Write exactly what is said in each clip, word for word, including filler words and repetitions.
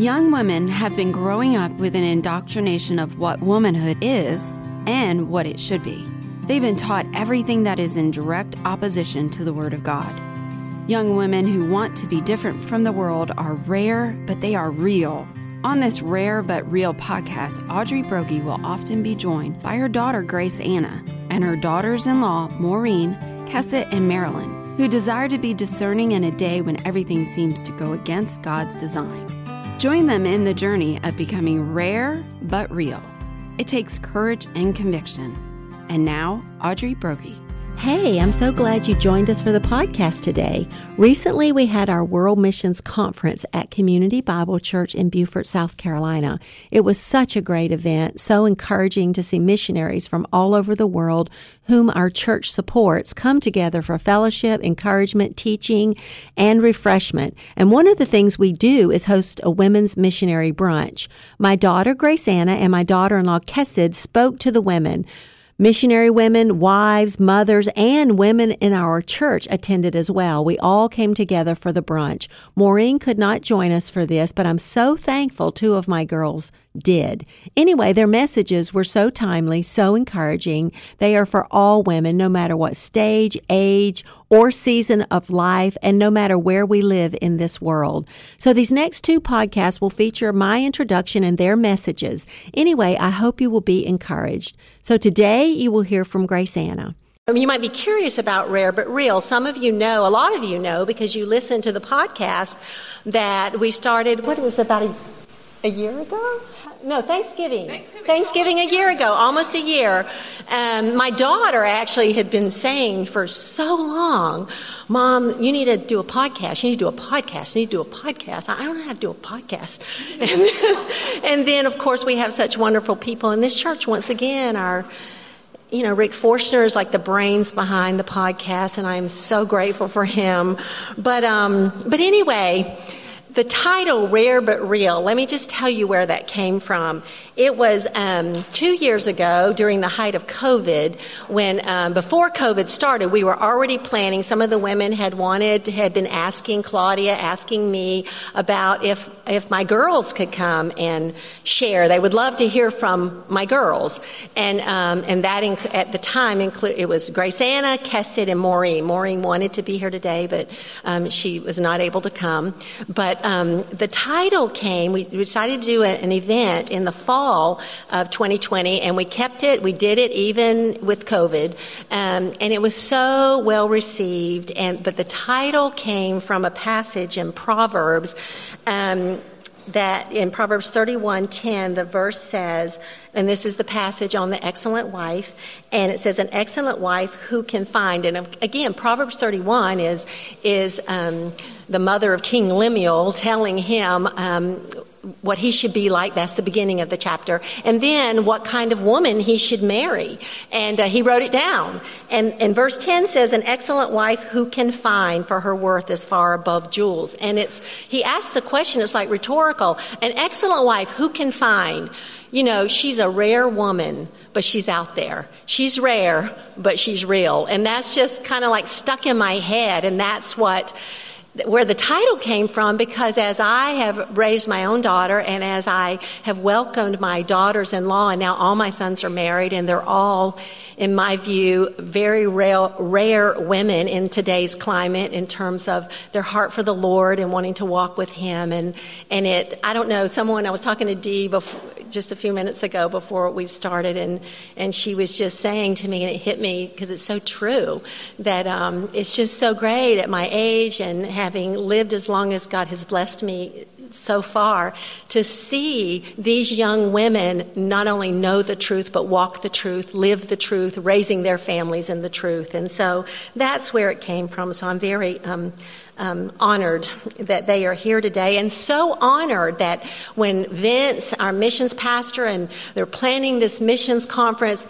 Young women have been growing up with an indoctrination of what womanhood is and what it should be. They've been taught everything that is in direct opposition to the Word of God. Young women who want to be different from the world are rare, but they are real. On this Rare But Real podcast, Audrey Broglie will often be joined by her daughter, Grace Anna, and her daughters-in-law, Maureen, Kesset, and Marilyn, who desire to be discerning in a day when everything seems to go against God's design. Join them in the journey of becoming rare but real. It takes courage and conviction. And now, Audrey Broglie. Hey, I'm so glad you joined us for the podcast today. Recently, we had our World Missions Conference at Community Bible Church in Beaufort, South Carolina. It was such a great event, so encouraging to see missionaries from all over the world whom our church supports come together for fellowship, encouragement, teaching, and refreshment. And one of the things we do is host a women's missionary brunch. My daughter, Grace Anna, and my daughter-in-law, Kessid, spoke to the women. Missionary women, wives, mothers, and women in our church attended as well. We all came together for the brunch. Maureen could not join us for this, but I'm so thankful two of my girls did. Anyway, their messages were so timely, so encouraging. They are for all women, no matter what stage, age, or season of life, and no matter where we live in this world. So these next two podcasts will feature my introduction and their messages. Anyway, I hope you will be encouraged. So today you will hear from Grace Anna. You might be curious about Rare But Real. Some of you know, a lot of you know, because you listened to the podcast that we started, what it was about a A year ago? No, Thanksgiving. Thanksgiving, Thanksgiving a year ago, almost a year. Um, my daughter actually had been saying for so long, Mom, you need to do a podcast. You need to do a podcast. You need to do a podcast. I don't know how to do a podcast. And then, and then, of course, we have such wonderful people in this church. Once again, our, you know, Rick Forstner is like the brains behind the podcast, and I am so grateful for him. But, um, but anyway... The title, Rare But Real, let me just tell you where that came from. It was um, two years ago during the height of COVID when, um, before COVID started, we were already planning. Some of the women had wanted, had been asking Claudia, asking me about if if my girls could come and share. They would love to hear from my girls. And um, and that inc- at the time, inclu- it was Grace Anna, Kesset, and Maureen. Maureen wanted to be here today, but um, she was not able to come. But Um, the title came, we decided to do an event in the fall of twenty twenty, and we kept it, we did it even with COVID, um, and it was so well received. And but the title came from a passage in Proverbs, um, that in Proverbs thirty-one ten, the verse says, and this is the passage on the excellent wife, and it says, an excellent wife who can find. And again, Proverbs thirty-one is is um, the mother of King Lemuel telling him um, what he should be like. That's the beginning of the chapter. And then what kind of woman he should marry. And uh, he wrote it down. And, and verse ten says, an excellent wife who can find, for her worth is far above jewels. And it's, he asked the question, it's like rhetorical. An excellent wife who can find? You know, she's a rare woman, but she's out there. She's rare, but she's real. And that's just kind of like stuck in my head. And that's what... where the title came from, because as I have raised my own daughter and as I have welcomed my daughters-in-law, and now all my sons are married, and they're all, in my view, very rare, rare women in today's climate in terms of their heart for the Lord and wanting to walk with Him. And, and it, I don't know, someone, I was talking to Dee before, just a few minutes ago before we started, and, and she was just saying to me, and it hit me because it's so true, that um, it's just so great at my age and having lived as long as God has blessed me so far, to see these young women not only know the truth, but walk the truth, live the truth, raising their families in the truth. And so that's where it came from. So I'm very um, um, honored that they are here today, and so honored that when Vince, our missions pastor, and they're planning this missions conference,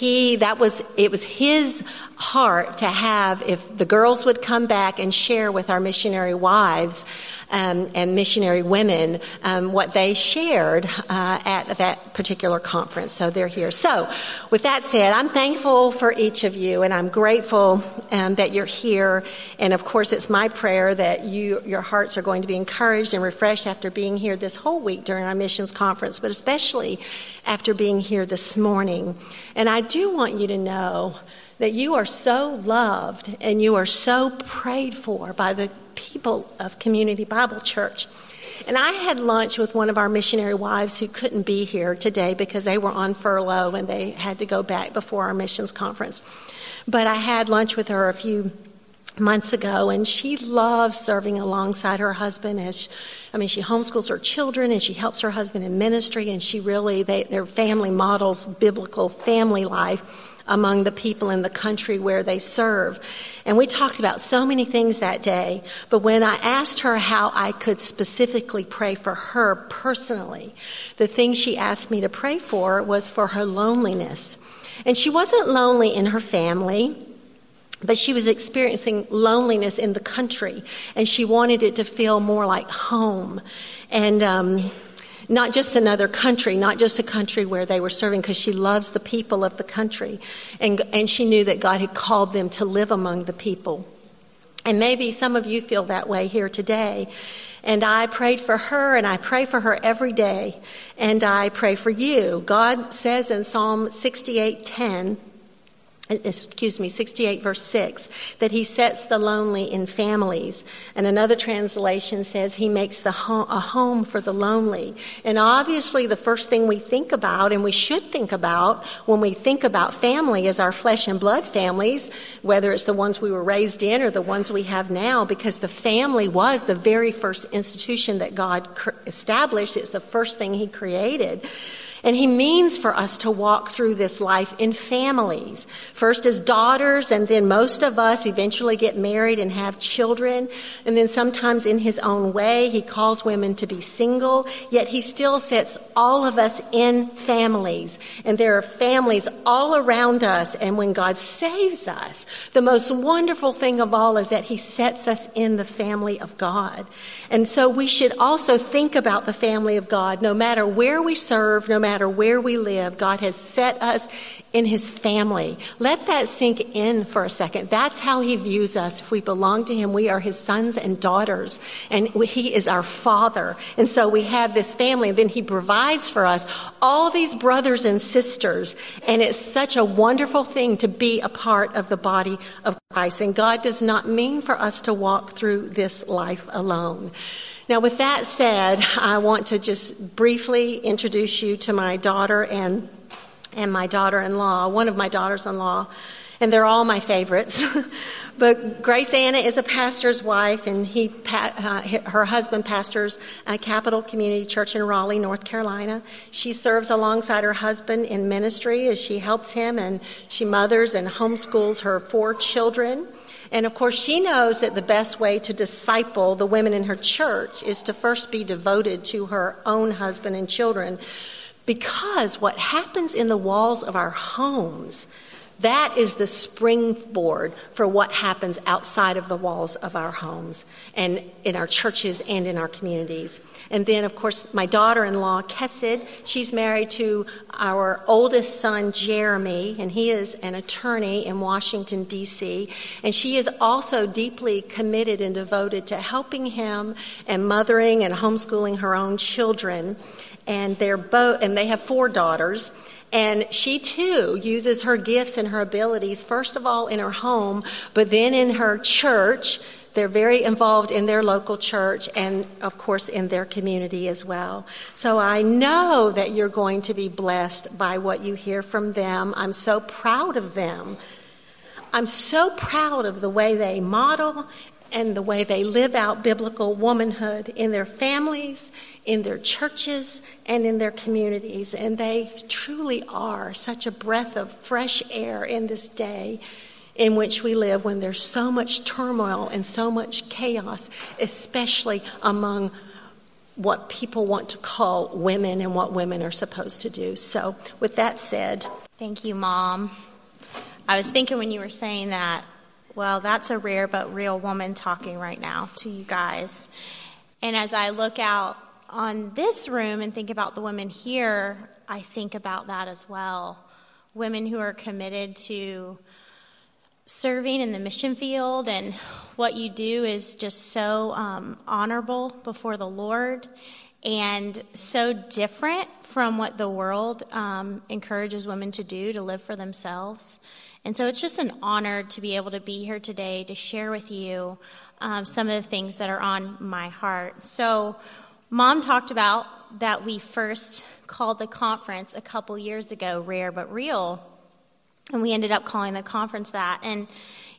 He, that was, it was his heart to have if the girls would come back and share with our missionary wives um, and missionary women um, what they shared uh, at that particular conference. So they're here. So with that said, I'm thankful for each of you, and I'm grateful um, that you're here. And of course, it's my prayer that you your hearts are going to be encouraged and refreshed after being here this whole week during our missions conference, but especially after being here this morning. And I do want you to know that you are so loved and you are so prayed for by the people of Community Bible Church. And I had lunch with one of our missionary wives who couldn't be here today because they were on furlough and they had to go back before our missions conference. But I had lunch with her a few months ago, and she loves serving alongside her husband. As she, I mean, she homeschools her children, and she helps her husband in ministry, and she really, they, their family models biblical family life among the people in the country where they serve. And we talked about so many things that day, but when I asked her how I could specifically pray for her personally, the thing she asked me to pray for was for her loneliness. And she wasn't lonely in her family, but she was experiencing loneliness in the country, and she wanted it to feel more like home. And um not just another country, not just a country where they were serving, because she loves the people of the country. And and she knew that God had called them to live among the people. And maybe some of you feel that way here today. And I prayed for her, and I pray for her every day. And I pray for you. God says in Psalm sixty-eight ten, excuse me, sixty-eight verse six, that he sets the lonely in families. And another translation says he makes the home, a home for the lonely. And obviously the first thing we think about, and we should think about when we think about family, is our flesh and blood families, whether it's the ones we were raised in or the ones we have now, because the family was the very first institution that God established. It's the first thing he created. And he means for us to walk through this life in families, first as daughters, and then most of us eventually get married and have children. And then sometimes in his own way, he calls women to be single, yet he still sets all of us in families. And there are families all around us. And when God saves us, the most wonderful thing of all is that he sets us in the family of God. And so we should also think about the family of God. No matter where we serve, no matter No matter where we live, God has set us in his family. Let that sink in for a second. That's how he views us. If we belong to him, we are his sons and daughters, and he is our father. And so we have this family, and then he provides for us all these brothers and sisters. And it's such a wonderful thing to be a part of the body of Christ. And God does not mean for us to walk through this life alone. Now, with that said, I want to just briefly introduce you to my daughter and and my daughter-in-law, one of my daughters-in-law, and they're all my favorites. But Grace Anna is a pastor's wife, and he, uh, her husband pastors uh, Capitol Community Church in Raleigh, North Carolina. She serves alongside her husband in ministry as she helps him, and she mothers and homeschools her four children. And, of course, she knows that the best way to disciple the women in her church is to first be devoted to her own husband and children, because what happens in the walls of our homes, that is the springboard for what happens outside of the walls of our homes and in our churches and in our communities. And then, of course, my daughter-in-law, Kesset, she's married to our oldest son, Jeremy, and he is an attorney in Washington, D C, and she is also deeply committed and devoted to helping him and mothering and homeschooling her own children. And they're both, and they have four daughters. And she, too, uses her gifts and her abilities, first of all in her home, but then in her church. They're very involved in their local church and, of course, in their community as well. So I know that you're going to be blessed by what you hear from them. I'm so proud of them. I'm so proud of the way they model and the way they live out biblical womanhood in their families, in their churches, and in their communities. And they truly are such a breath of fresh air in this day in which we live, when there's so much turmoil and so much chaos, especially among what people want to call women and what women are supposed to do. So with that said, thank you, Mom. I was thinking when you were saying that, well, that's a rare but real woman talking right now to you guys. And as I look out on this room and think about the women here, I think about that as well. Women who are committed to serving in the mission field, and what you do is just so um, honorable before the Lord and so different from what the world um, encourages women to do, to live for themselves. And so it's just an honor to be able to be here today to share with you um, some of the things that are on my heart. So Mom talked about that we first called the conference a couple years ago, Rare But Real, and we ended up calling the conference that. And,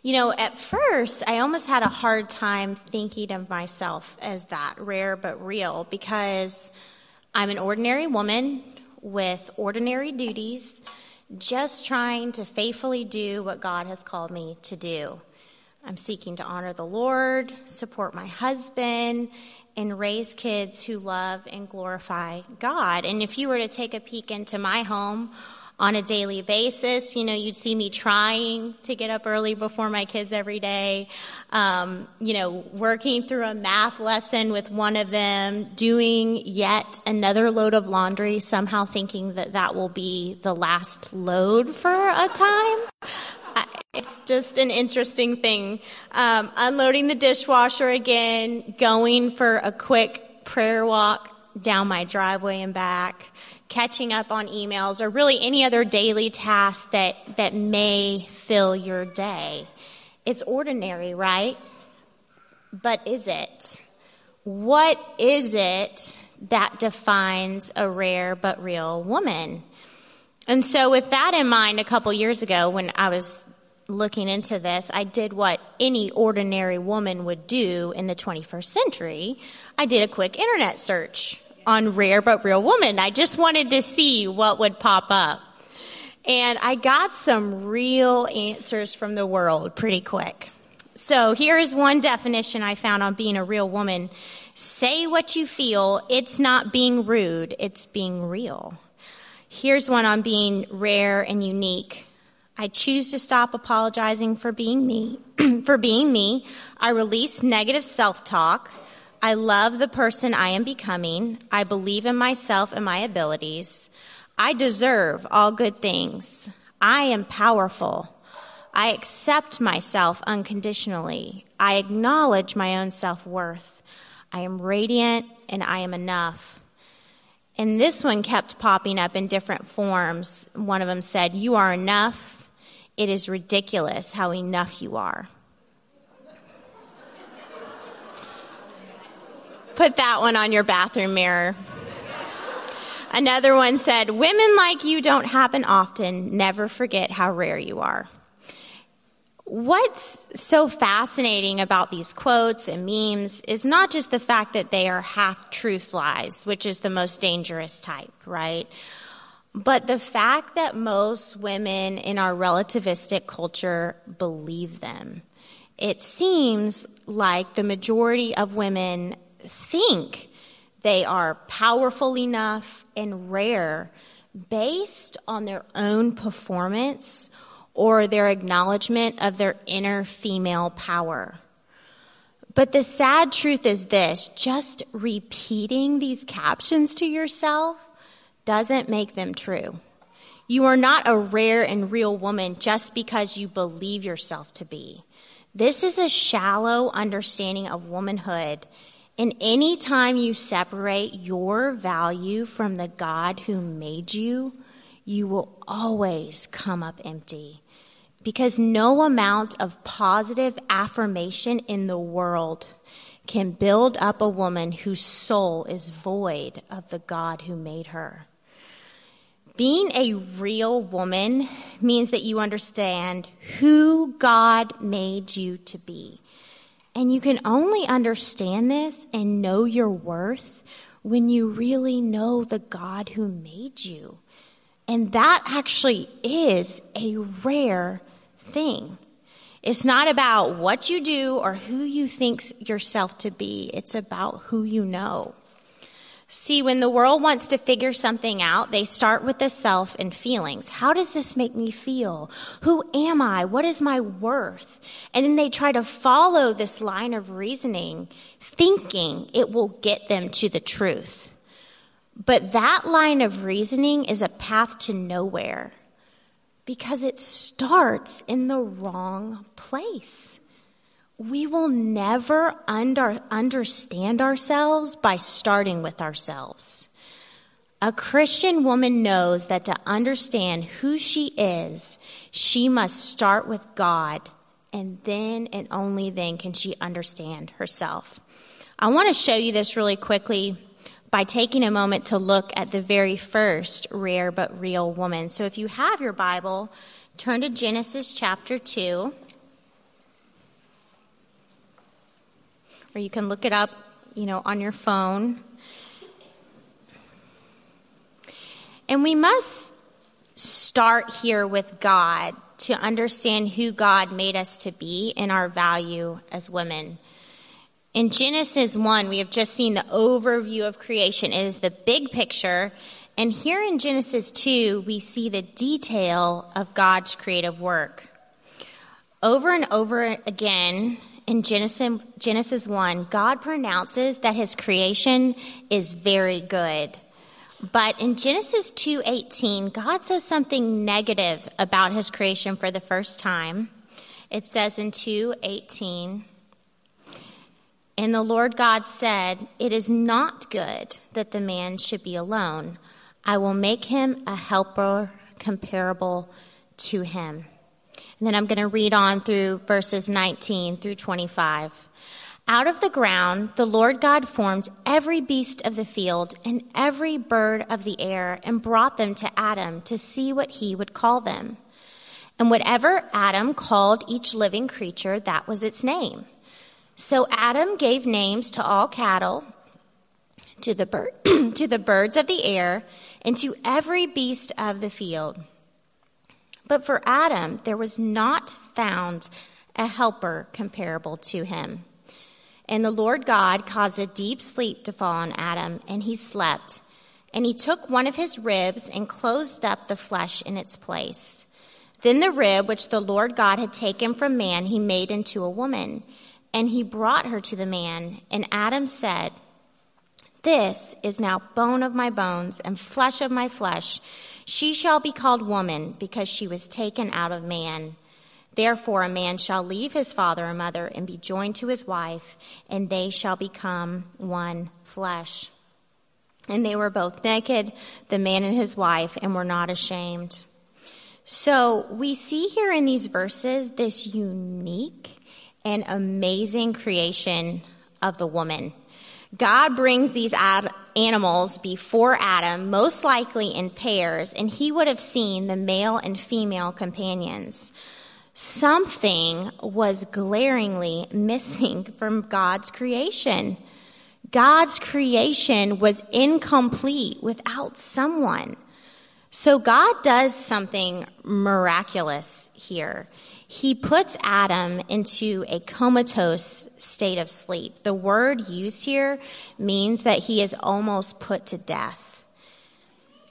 you know, at first, I almost had a hard time thinking of myself as that, Rare But Real, because I'm an ordinary woman with ordinary duties, just trying to faithfully do what God has called me to do. I'm seeking to honor the Lord, support my husband, and raise kids who love and glorify God. And if you were to take a peek into my home on a daily basis, you know, you'd see me trying to get up early before my kids every day, um, you know, working through a math lesson with one of them, doing yet another load of laundry, somehow thinking that that will be the last load for a time. It's just an interesting thing. Um, unloading the dishwasher again, going for a quick prayer walk down my driveway and back, catching up on emails, or really any other daily task that, that may fill your day. It's ordinary, right? But is it? What is it that defines a rare but real woman? And so with that in mind, a couple years ago when I was looking into this, I did what any ordinary woman would do in the twenty-first century. I did a quick internet search on Rare But Real Woman. I just wanted to see what would pop up. And I got some real answers from the world pretty quick. So here is one definition I found on being a real woman. Say what you feel. It's not being rude. It's being real. Here's one on being rare and unique. I choose to stop apologizing for being me. for being me. I release negative self-talk. I love the person I am becoming. I believe in myself and my abilities. I deserve all good things. I am powerful. I accept myself unconditionally. I acknowledge my own self-worth. I am radiant and I am enough. And this one kept popping up in different forms. One of them said, "You are enough. It is ridiculous how enough you are." Put that one on your bathroom mirror. Another one said, "Women like you don't happen often. Never forget how rare you are." What's so fascinating about these quotes and memes is not just the fact that they are half-truth lies, which is the most dangerous type, right? But the fact that most women in our relativistic culture believe them. It seems like the majority of women think they are powerful enough and rare based on their own performance or their acknowledgement of their inner female power. But the sad truth is this: just repeating these captions to yourself doesn't make them true. You are not a rare and real woman just because you believe yourself to be. This is a shallow understanding of womanhood, and any time you separate your value from the God who made you, you will always come up empty. Because no amount of positive affirmation in the world can build up a woman whose soul is void of the God who made her. Being a real woman means that you understand who God made you to be. And you can only understand this and know your worth when you really know the God who made you. And that actually is a rare thing. It's not about what you do or who you think yourself to be. It's about who you know. See, when the world wants to figure something out, they start with the self and feelings. How does this make me feel? Who am I? What is my worth? And then they try to follow this line of reasoning, thinking it will get them to the truth. But that line of reasoning is a path to nowhere because it starts in the wrong place. We will never under, understand ourselves by starting with ourselves. A Christian woman knows that to understand who she is, she must start with God, and then and only then can she understand herself. I want to show you this really quickly by taking a moment to look at the very first rare but real woman. So if you have your Bible, turn to Genesis chapter two. Or you can look it up, you know, on your phone. And we must start here with God to understand who God made us to be and our value as women. In Genesis one, we have just seen the overview of creation. It is the big picture. And here in Genesis two, we see the detail of God's creative work. Over and over again, in Genesis, Genesis one, God pronounces that his creation is very good. But in Genesis two eighteen, God says something negative about his creation for the first time. It says in two eighteen, "And the Lord God said, it is not good that the man should be alone. I will make him a helper comparable to him." And then I'm going to read on through verses nineteen through twenty-five. "Out of the ground, the Lord God formed every beast of the field and every bird of the air and brought them to Adam to see what he would call them. And whatever Adam called each living creature, that was its name. So Adam gave names to all cattle, to the bird, to the birds of the air, and to every beast of the field. But for Adam, there was not found a helper comparable to him. And the Lord God caused a deep sleep to fall on Adam, and he slept. And he took one of his ribs and closed up the flesh in its place. Then the rib which the Lord God had taken from man, he made into a woman, and he brought her to the man. And Adam said, 'This is now bone of my bones and flesh of my flesh. She shall be called woman because she was taken out of man. Therefore a man shall leave his father and mother and be joined to his wife, and they shall become one flesh.' And they were both naked, the man and his wife, and were not ashamed." So we see here in these verses this unique and amazing creation of the woman. God brings these animals before Adam, most likely in pairs, and he would have seen the male and female companions. Something was glaringly missing from God's creation. God's creation was incomplete without someone. So God does something miraculous here. He puts Adam into a comatose state of sleep. The word used here means that he is almost put to death.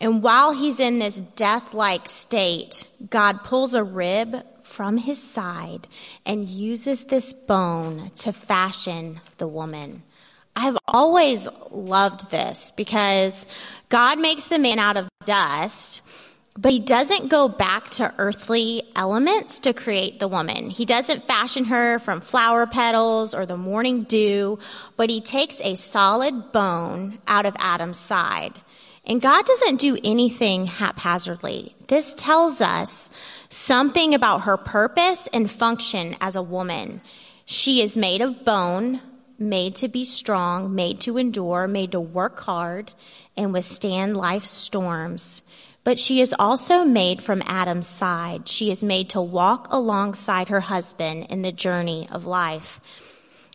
And while he's in this death-like state, God pulls a rib from his side and uses this bone to fashion the woman. I've always loved this because God makes the man out of dust, but he doesn't go back to earthly elements to create the woman. He doesn't fashion her from flower petals or the morning dew, but he takes a solid bone out of Adam's side. And God doesn't do anything haphazardly. This tells us something about her purpose and function as a woman. She is made of bone, made to be strong, made to endure, made to work hard and withstand life's storms. But she is also made from Adam's side. She is made to walk alongside her husband in the journey of life.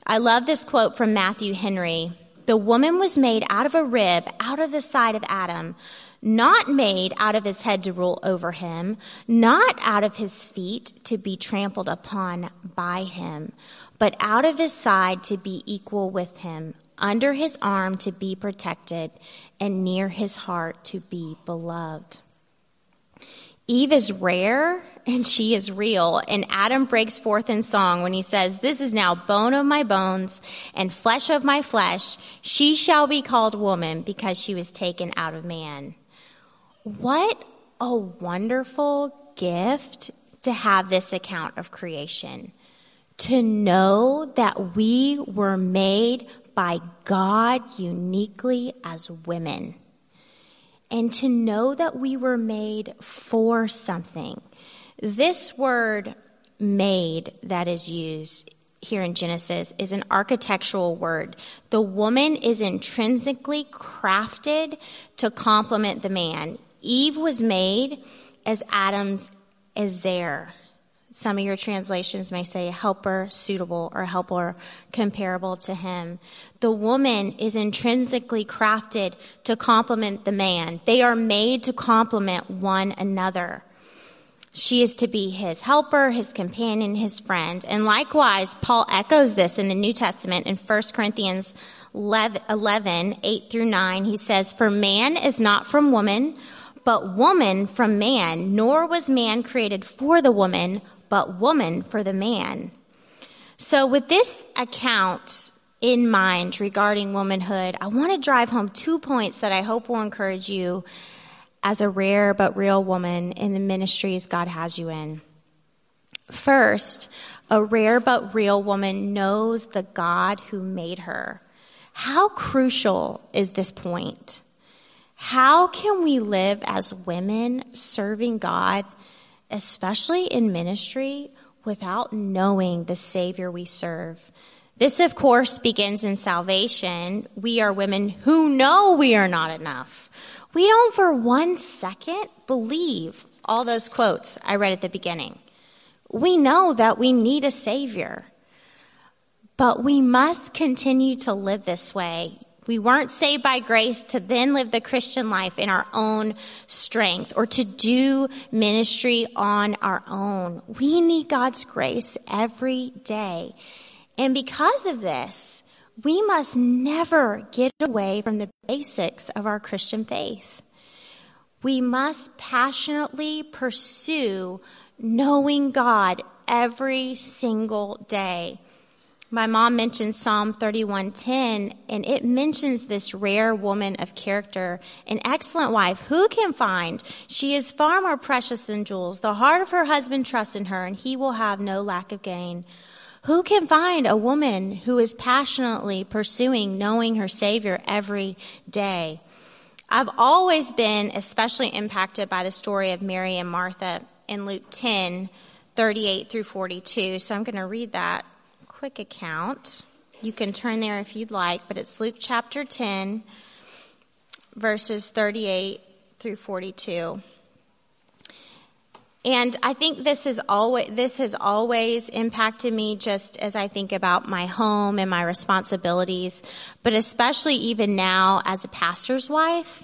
I love this quote from Matthew Henry. "The woman was made out of a rib, out of the side of Adam, not made out of his head to rule over him, not out of his feet to be trampled upon by him, but out of his side to be equal with him, under his arm to be protected, and near his heart to be beloved. Eve is rare and she is real, and Adam breaks forth in song when he says, "This is now bone of my bones and flesh of my flesh. She shall be called woman because she was taken out of man." What a wonderful gift to have this account of creation, to know that we were made by God uniquely as women, and to know that we were made for something. This word made that is used here in Genesis is an architectural word. The woman is intrinsically crafted to complement the man. Eve was made as Adam's heir. Some of your translations may say helper, suitable, or helper, comparable to him. The woman is intrinsically crafted to complement the man. They are made to complement one another. She is to be his helper, his companion, his friend. And likewise, Paul echoes this in the New Testament in First Corinthians eleven, eight through nine. He says, "For man is not from woman, but woman from man, nor was man created for the woman, but woman for the man." So with this account in mind regarding womanhood, I want to drive home two points that I hope will encourage you as a rare but real woman in the ministries God has you in. First, a rare but real woman knows the God who made her. How crucial is this point? How can we live as women serving God, especially in ministry, without knowing the Savior we serve? This, of course, begins in salvation. We are women who know we are not enough. We don't for one second believe all those quotes I read at the beginning. We know that we need a Savior, but we must continue to live this way. We weren't saved by grace to then live the Christian life in our own strength or to do ministry on our own. We need God's grace every day. And because of this, we must never get away from the basics of our Christian faith. We must passionately pursue knowing God every single day. My mom mentioned Psalm thirty-one ten, and it mentions this rare woman of character, an excellent wife. Who can find? She is far more precious than jewels. The heart of her husband trusts in her, and he will have no lack of gain. Who can find a woman who is passionately pursuing knowing her Savior every day? I've always been especially impacted by the story of Mary and Martha in Luke ten, thirty-eight through forty-two. So I'm going to read that quick account. You can turn there if you'd like, but it's Luke chapter ten, verses thirty-eight through forty-two. And I think this is always this has always impacted me, just as I think about my home and my responsibilities, but especially even now as a pastor's wife.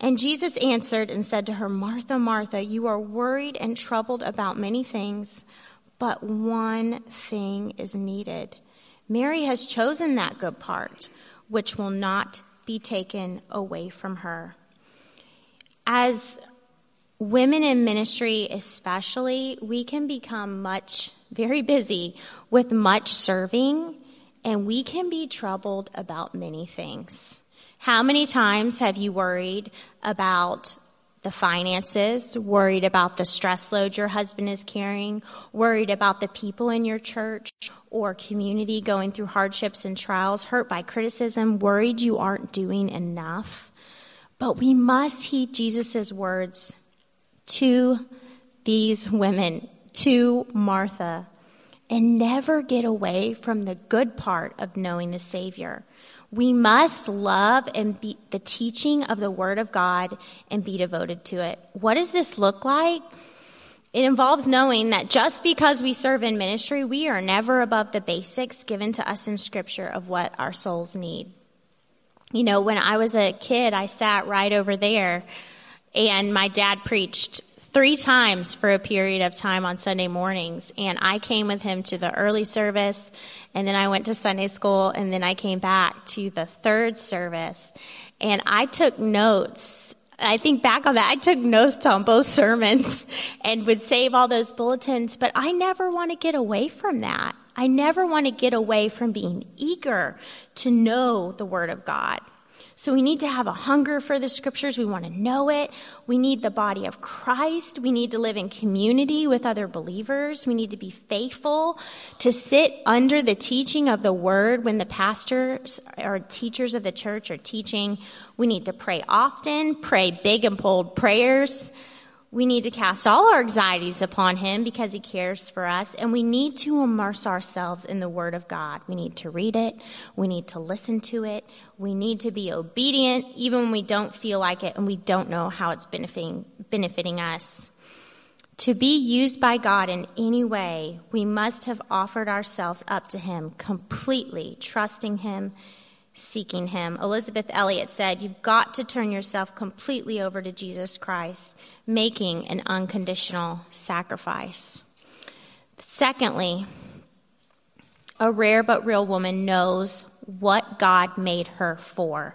And Jesus answered and said to her, 'Martha, Martha, you are worried and troubled about many things, but one thing is needed. Mary has chosen that good part, which will not be taken away from her.'" As women in ministry especially, we can become much, very busy with much serving, and we can be troubled about many things. How many times have you worried about the finances, worried about the stress load your husband is carrying, worried about the people in your church or community going through hardships and trials, hurt by criticism, worried you aren't doing enough? But we must heed Jesus' words to these women, to Martha, and never get away from the good part of knowing the Savior. We must love and be the teaching of the Word of God and be devoted to it. What does this look like? It involves knowing that just because we serve in ministry, we are never above the basics given to us in Scripture of what our souls need. You know, when I was a kid, I sat right over there, and my dad preached three times for a period of time on Sunday mornings, and I came with him to the early service, and then I went to Sunday school, and then I came back to the third service, and I took notes. I think back on that, I took notes on both sermons and would save all those bulletins, but I never want to get away from that. I never want to get away from being eager to know the Word of God. So we need to have a hunger for the Scriptures. We want to know it. We need the body of Christ. We need to live in community with other believers. We need to be faithful to sit under the teaching of the Word when the pastors or teachers of the church are teaching. We need to pray often, pray big and bold prayers. We need to cast all our anxieties upon Him because He cares for us, and we need to immerse ourselves in the Word of God. We need to read it. We need to listen to it. We need to be obedient even when we don't feel like it and we don't know how it's benefiting, benefiting us. To be used by God in any way, we must have offered ourselves up to Him completely, trusting Him, seeking Him. Elizabeth Elliot said, "You've got to turn yourself completely over to Jesus Christ, making an unconditional sacrifice." Secondly, a rare but real woman knows what God made her for.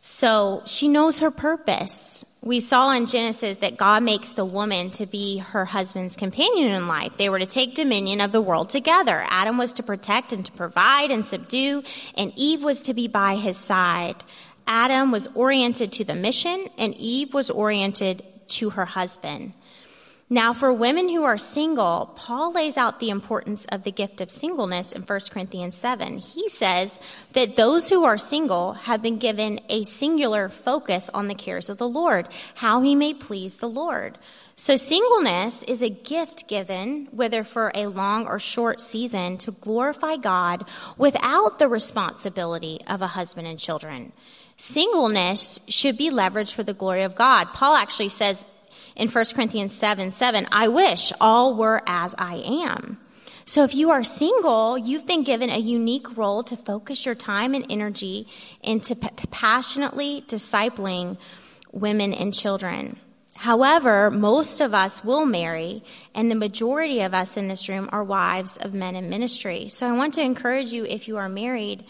So she knows her purpose. We saw in Genesis that God makes the woman to be her husband's companion in life. They were to take dominion of the world together. Adam was to protect and to provide and subdue, and Eve was to be by his side. Adam was oriented to the mission, and Eve was oriented to her husband. Now, for women who are single, Paul lays out the importance of the gift of singleness in First Corinthians seven. He says that those who are single have been given a singular focus on the cares of the Lord, how he may please the Lord. So singleness is a gift given, whether for a long or short season, to glorify God without the responsibility of a husband and children. Singleness should be leveraged for the glory of God. Paul actually says, in First Corinthians seven seven, "I wish all were as I am." So if you are single, you've been given a unique role to focus your time and energy into passionately discipling women and children. However, most of us will marry, and the majority of us in this room are wives of men in ministry. So I want to encourage you, if you are married,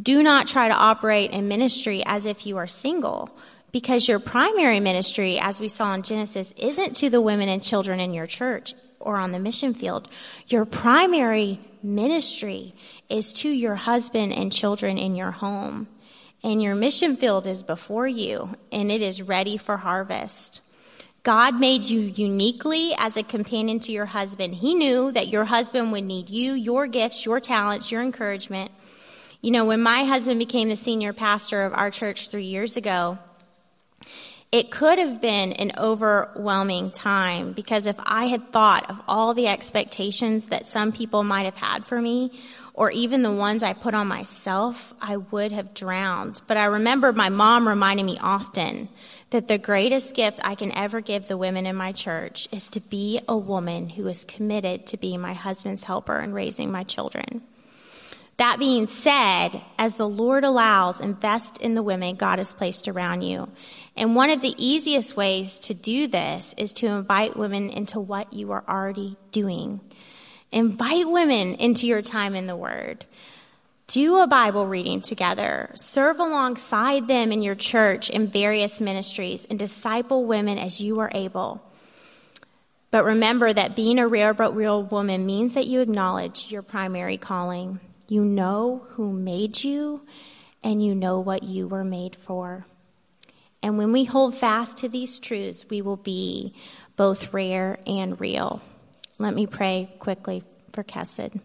do not try to operate in ministry as if you are single, because your primary ministry, as we saw in Genesis, isn't to the women and children in your church or on the mission field. Your primary ministry is to your husband and children in your home. And your mission field is before you, and it is ready for harvest. God made you uniquely as a companion to your husband. He knew that your husband would need you, your gifts, your talents, your encouragement. You know, when my husband became the senior pastor of our church three years ago, it could have been an overwhelming time, because if I had thought of all the expectations that some people might have had for me, or even the ones I put on myself, I would have drowned. But I remember my mom reminding me often that the greatest gift I can ever give the women in my church is to be a woman who is committed to being my husband's helper and raising my children. That being said, as the Lord allows, invest in the women God has placed around you. And one of the easiest ways to do this is to invite women into what you are already doing. Invite women into your time in the Word. Do a Bible reading together. Serve alongside them in your church in various ministries, and disciple women as you are able. But remember that being a rare but real woman means that you acknowledge your primary calling. You know who made you, and you know what you were made for. And when we hold fast to these truths, we will be both rare and real. Let me pray quickly for Kesset.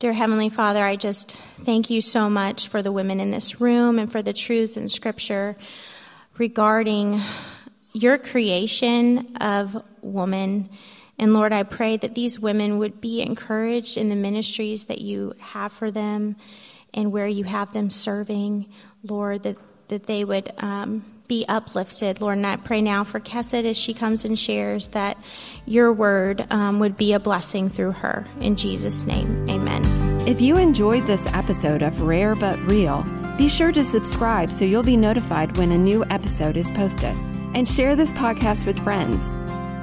Dear Heavenly Father, I just thank you so much for the women in this room and for the truths in Scripture regarding your creation of woman. And Lord, I pray that these women would be encouraged in the ministries that you have for them, and where you have them serving, Lord, that, that they would um, be uplifted. Lord, and I pray now for Kesset as she comes and shares that your word um, would be a blessing through her. In Jesus' name, amen. If you enjoyed this episode of Rare But Real, be sure to subscribe so you'll be notified when a new episode is posted. And share this podcast with friends.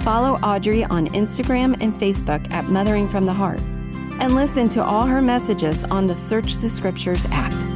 Follow Audrey on Instagram and Facebook at Mothering from the Heart. And listen to all her messages on the Search the Scriptures app.